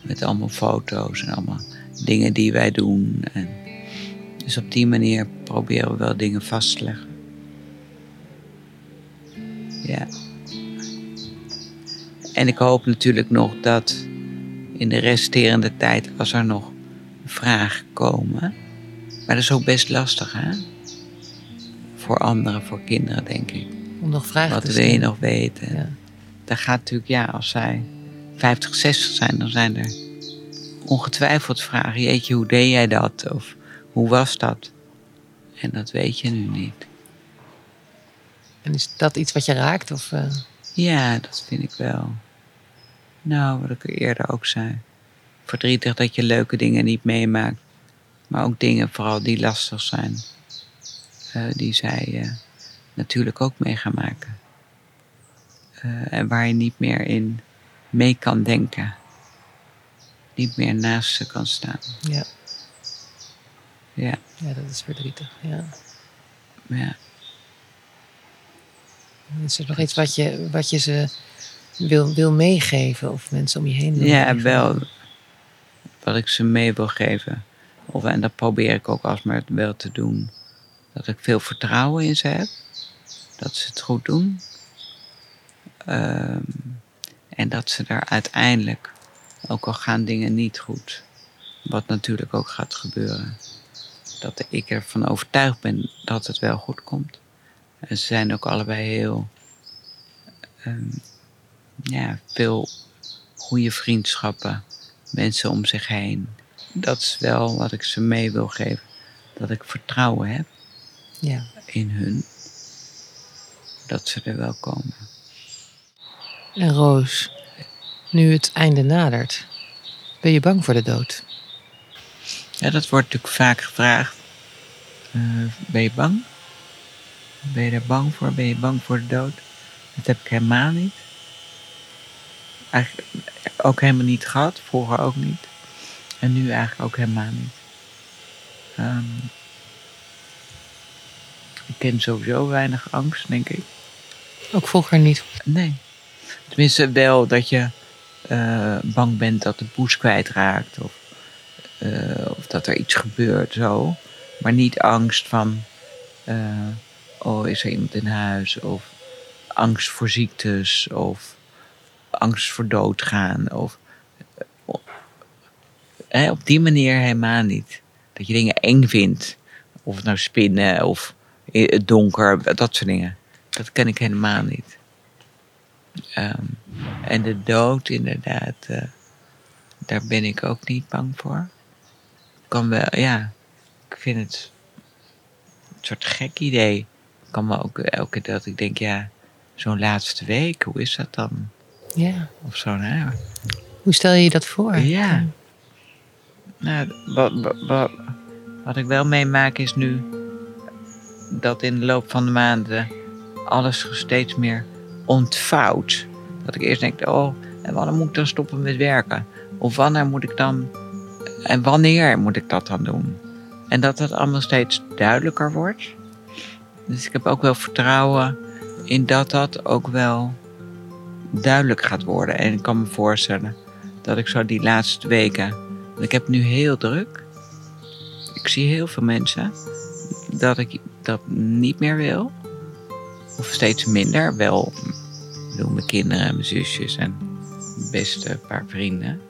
Met allemaal foto's en allemaal dingen die wij doen. En dus op die manier proberen we wel dingen vast te leggen. Ja. En ik hoop natuurlijk nog dat in de resterende tijd, als er nog vragen komen. Maar dat is ook best lastig, hè? Voor anderen, voor kinderen, denk ik. Om nog vragen te stellen. Wat wil je nog weten? Ja. Dat gaat natuurlijk, ja, als zij 50, 60 zijn, dan zijn er ongetwijfeld vragen. Jeetje, hoe deed jij dat? Of hoe was dat? En dat weet je nu niet. En is dat iets wat je raakt? Of, Ja, dat vind ik wel. Nou, wat ik eerder ook zei. Verdrietig dat je leuke dingen niet meemaakt. Maar ook dingen vooral die lastig zijn. Die zij natuurlijk ook mee gaan maken. En waar je niet meer in mee kan denken. Niet meer naast ze kan staan. Ja. Ja. Ja, dat is verdrietig. Ja. Ja. Is er nog iets wat je ze wil meegeven? Of mensen om je heen wil meegeven? Ja, wel. Wat ik ze mee wil geven. En dat probeer ik ook alsmaar wel te doen. Dat ik veel vertrouwen in ze heb. Dat ze het goed doen. En dat ze daar uiteindelijk, ook al gaan dingen niet goed. Wat natuurlijk ook gaat gebeuren. Dat ik ervan overtuigd ben dat het wel goed komt. En ze zijn ook allebei heel... veel goede vriendschappen. Mensen om zich heen. Dat is wel wat ik ze mee wil geven. Dat ik vertrouwen heb. Ja. In hun. Dat ze er wel komen. En Roos, nu het einde nadert, ben je bang voor de dood? Ja, dat wordt natuurlijk vaak gevraagd. Ben je bang? Ben je daar bang voor? Ben je bang voor de dood? Dat heb ik helemaal niet. Eigenlijk ook helemaal niet gehad. Vroeger ook niet. En nu eigenlijk ook helemaal niet. Ik ken sowieso weinig angst, denk ik. Ook vroeger niet? Nee. Tenminste wel dat je bang bent dat de boes kwijtraakt. Of dat er iets gebeurt, zo. Maar niet angst van... is er iemand in huis? Of angst voor ziektes? Of angst voor doodgaan? Of... op die manier helemaal niet. Dat je dingen eng vindt. Of het nou spinnen of het donker, dat soort dingen. Dat ken ik helemaal niet. En de dood inderdaad, daar ben ik ook niet bang voor. Kan wel, ja, ik vind het een soort gek idee. Kan me ook elke keer dat ik denk, ja, zo'n laatste week, hoe is dat dan? Ja. Of zo, nou. Hoe stel je je dat voor? Ja. Nou, wat ik wel meemaak is nu dat in de loop van de maanden alles steeds meer ontvouwt. Dat ik eerst denk, en wanneer moet ik dan stoppen met werken? Of wanneer moet ik dat dan doen? En dat dat allemaal steeds duidelijker wordt. Dus ik heb ook wel vertrouwen in dat dat ook wel duidelijk gaat worden. En ik kan me voorstellen dat ik zo die laatste weken... Ik heb nu heel druk. Ik zie heel veel mensen dat ik dat niet meer wil. Of steeds minder. Wel, ik bedoel, mijn kinderen en mijn zusjes en best een paar vrienden.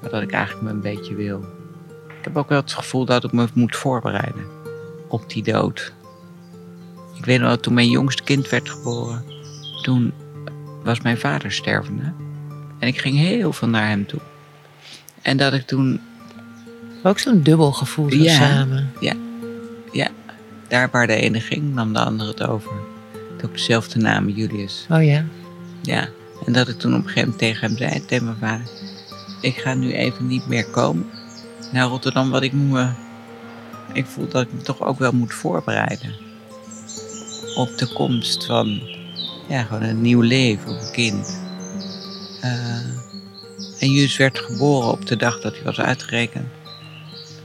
Maar dat ik eigenlijk me een beetje wil. Ik heb ook wel het gevoel dat ik me moet voorbereiden op die dood. Ik weet nog wel, toen mijn jongste kind werd geboren, toen was mijn vader stervende. En ik ging heel veel naar hem toe. En dat ik toen... Ook zo'n dubbel gevoel samen. Ja, ja, daar waar de ene ging, nam de andere het over. Het ook dezelfde naam, Julius. Oh ja? Ja, en dat ik toen op een gegeven moment tegen hem zei, tegen mijn vader... Ik ga nu even niet meer komen naar Rotterdam, want ik voel dat ik me toch ook wel moet voorbereiden. Op de komst van, ja, gewoon een nieuw leven, of een kind. En Julius werd geboren op de dag dat hij was uitgerekend.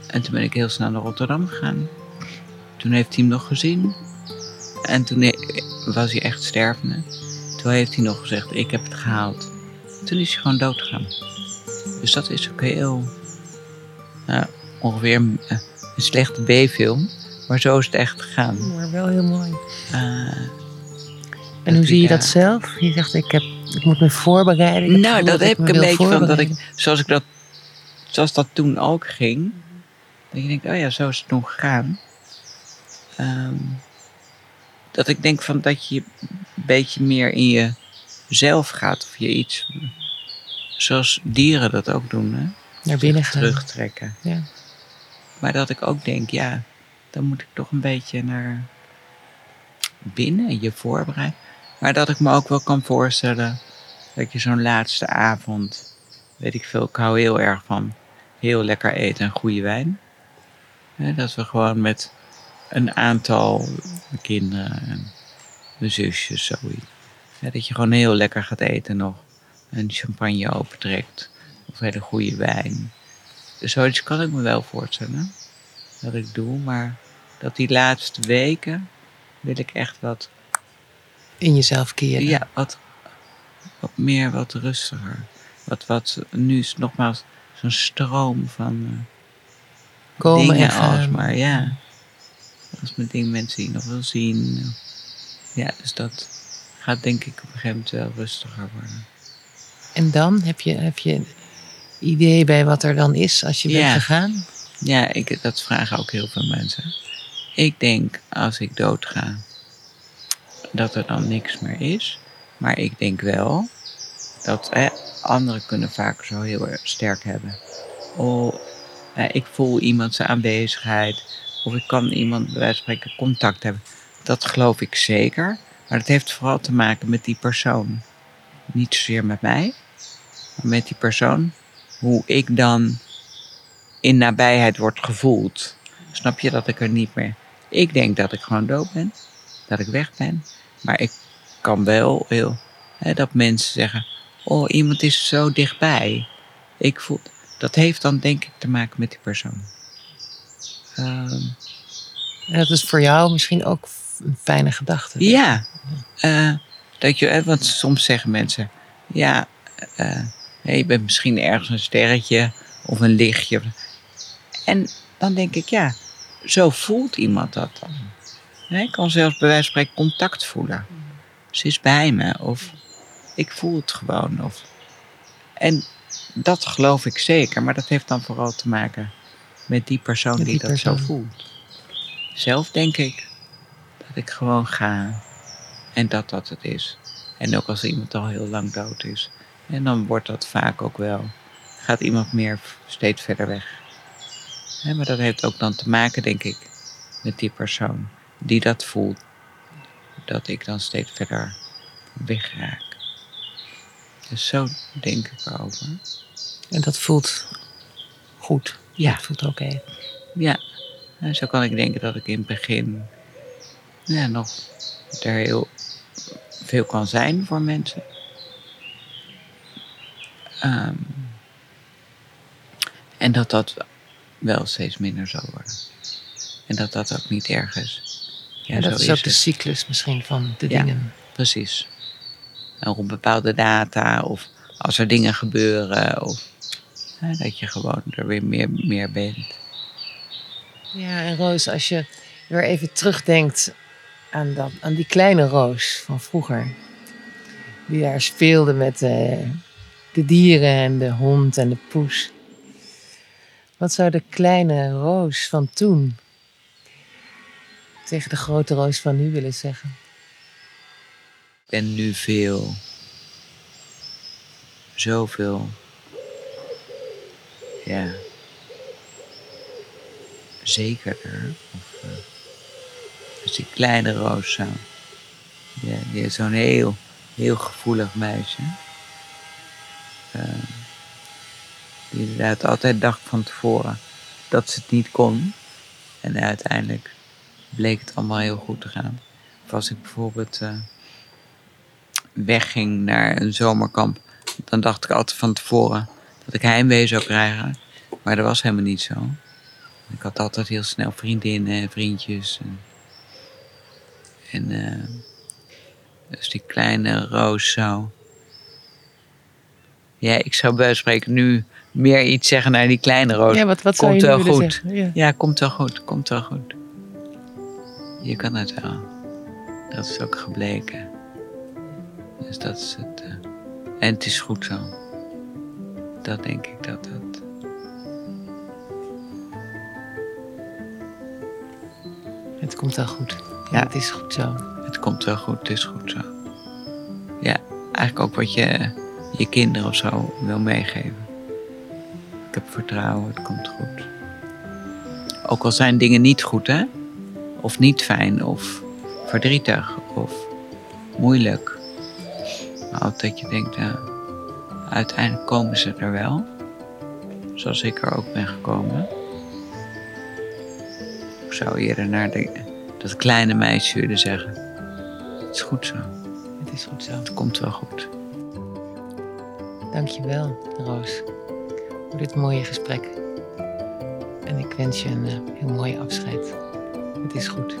En toen ben ik heel snel naar Rotterdam gegaan. Toen heeft hij hem nog gezien. En toen was hij echt stervende. Toen Zo heeft hij nog gezegd, ik heb het gehaald. Toen is hij gewoon doodgegaan. Dus dat is ook heel... ongeveer een slechte B-film. Maar zo is het echt gegaan. Maar wel heel mooi. En hoe zie je dat zelf? Je zegt, ik moet me voorbereiden. Nou, dat heb ik een beetje van dat ik... Zoals dat toen ook ging. Dat je denkt, oh ja, zo is het toen gegaan. Dat ik denk van dat je een beetje meer in jezelf gaat. Of je iets... Zoals dieren dat ook doen, hè? Naar binnen gaan. Terugtrekken. Ja. Maar dat ik ook denk, ja... Dan moet ik toch een beetje naar binnen, je voorbereiden. Maar dat ik me ook wel kan voorstellen... dat je zo'n laatste avond... weet ik veel, ik hou heel erg van... heel lekker eten en goede wijn. Dat we gewoon met een aantal kinderen... en mijn zusjes, zoiets. Dat je gewoon heel lekker gaat eten nog. En champagne opentrekt. Of hele goede wijn. Zoiets kan ik me wel voorstellen. Dat ik doe, maar... dat die laatste weken... wil ik echt wat... in jezelf keren. Ja, wat meer, wat rustiger. Wat nu is nogmaals zo'n stroom van... komen dingen en alles, maar ja. Als mijn ding mensen die nog wil zien. Ja, dus dat gaat denk ik op een gegeven moment wel rustiger worden. En dan heb je een idee bij wat er dan is als je bent gegaan? Ja, dat vragen ook heel veel mensen. Ik denk, als ik doodga... dat er dan niks meer is. Maar ik denk wel dat anderen kunnen vaak zo heel erg sterk hebben. Ik voel iemand zijn aanwezigheid. Of ik kan iemand bij wijze van spreken contact hebben. Dat geloof ik zeker. Maar dat heeft vooral te maken met die persoon. Niet zozeer met mij. Maar met die persoon. Hoe ik dan in nabijheid word gevoeld. Snap je dat ik er niet meer... Ik denk dat ik gewoon dood ben. Dat ik weg ben. Maar ik kan wel heel... dat mensen zeggen... Oh, iemand is zo dichtbij. Ik voel... Dat heeft dan denk ik te maken met die persoon. En dat is voor jou misschien ook een fijne gedachte. Ja. Dat je, want soms zeggen mensen... Ja, je bent misschien ergens een sterretje... Of een lichtje. En dan denk ik, ja... Zo voelt iemand dat dan. Ik kan zelfs bij wijze van spreken contact voelen. Ze is bij me. Of ik voel het gewoon. En dat geloof ik zeker. Maar dat heeft dan vooral te maken met die persoon die dat zo voelt. Zelf denk ik dat ik gewoon ga. En dat het is. En ook als iemand al heel lang dood is. En dan wordt dat vaak ook wel. Gaat iemand meer steeds verder weg. Maar dat heeft ook dan te maken, denk ik, met die persoon die dat voelt. Dat ik dan steeds verder wegraak. Dus zo denk ik erover. En dat voelt goed. Ja. Dat voelt oké. Ja. En zo kan ik denken dat ik in het begin... nog er heel veel kan zijn voor mensen. En dat wel steeds minder zal worden. En dat ook niet erg is. Ja, en dat zo is ook de cyclus misschien van de dingen. Precies. En op bepaalde data of als er dingen gebeuren. Of dat je gewoon er weer meer bent. Ja, en Roos, als je weer even terugdenkt aan die kleine Roos van vroeger. Die daar speelde met de dieren en de hond en de poes. Wat zou de kleine Roos van toen tegen de grote Roos van nu willen zeggen? Ik ben nu zoveel, zekerder. Dus die kleine Roos zou, die is zo'n heel, heel gevoelig meisje. Die inderdaad altijd dacht van tevoren dat ze het niet kon. En uiteindelijk bleek het allemaal heel goed te gaan. Of als ik bijvoorbeeld wegging naar een zomerkamp, dan dacht ik altijd van tevoren dat ik heimwee zou krijgen. Maar dat was helemaal niet zo. Ik had altijd heel snel vriendinnen en vriendjes. En Dus die kleine Roos zo. Ja, ik zou bij spreken nu meer iets zeggen naar die kleine Roos. Ja, wat komt zou je nu goed zeggen? Ja. Ja, komt wel goed, komt wel goed. Je kan het wel. Dat is ook gebleken. Dus dat is het. En het is goed zo. Dat denk ik dat dat... Het komt wel goed. Ja, het is goed zo. Het komt wel goed, het is goed zo. Ja, eigenlijk ook wat je kinderen of zo wil meegeven. Ik heb vertrouwen, het komt goed. Ook al zijn dingen niet goed, hè? Of niet fijn, of verdrietig, of moeilijk. Maar altijd je denkt, nou, uiteindelijk komen ze er wel. Zoals ik er ook ben gekomen. Ik zou eerder naar dat kleine meisje willen zeggen. Het is goed zo. Het is goed zo. Het komt wel goed. Dankjewel, Roos, voor dit mooie gesprek. En ik wens je een heel mooi afscheid. Het is goed.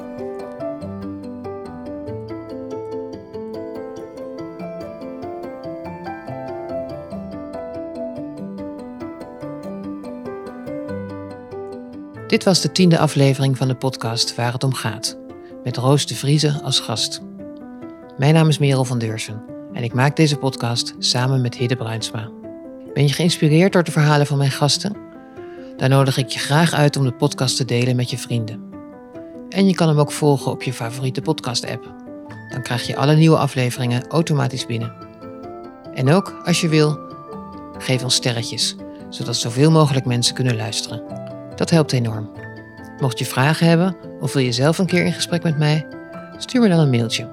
Dit was de 10e aflevering van de podcast Waar het Om Gaat, met Roos de Vriezen als gast. Mijn naam is Merel van Deursen en ik maak deze podcast samen met Hidde Bruinsma. Ben je geïnspireerd door de verhalen van mijn gasten? Dan nodig ik je graag uit om de podcast te delen met je vrienden. En je kan hem ook volgen op je favoriete podcast-app. Dan krijg je alle nieuwe afleveringen automatisch binnen. En ook, als je wil, geef ons sterretjes, zodat zoveel mogelijk mensen kunnen luisteren. Dat helpt enorm. Mocht je vragen hebben of wil je zelf een keer in gesprek met mij? Stuur me dan een mailtje.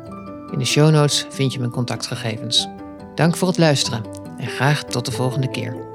In de show notes vind je mijn contactgegevens. Dank voor het luisteren en graag tot de volgende keer.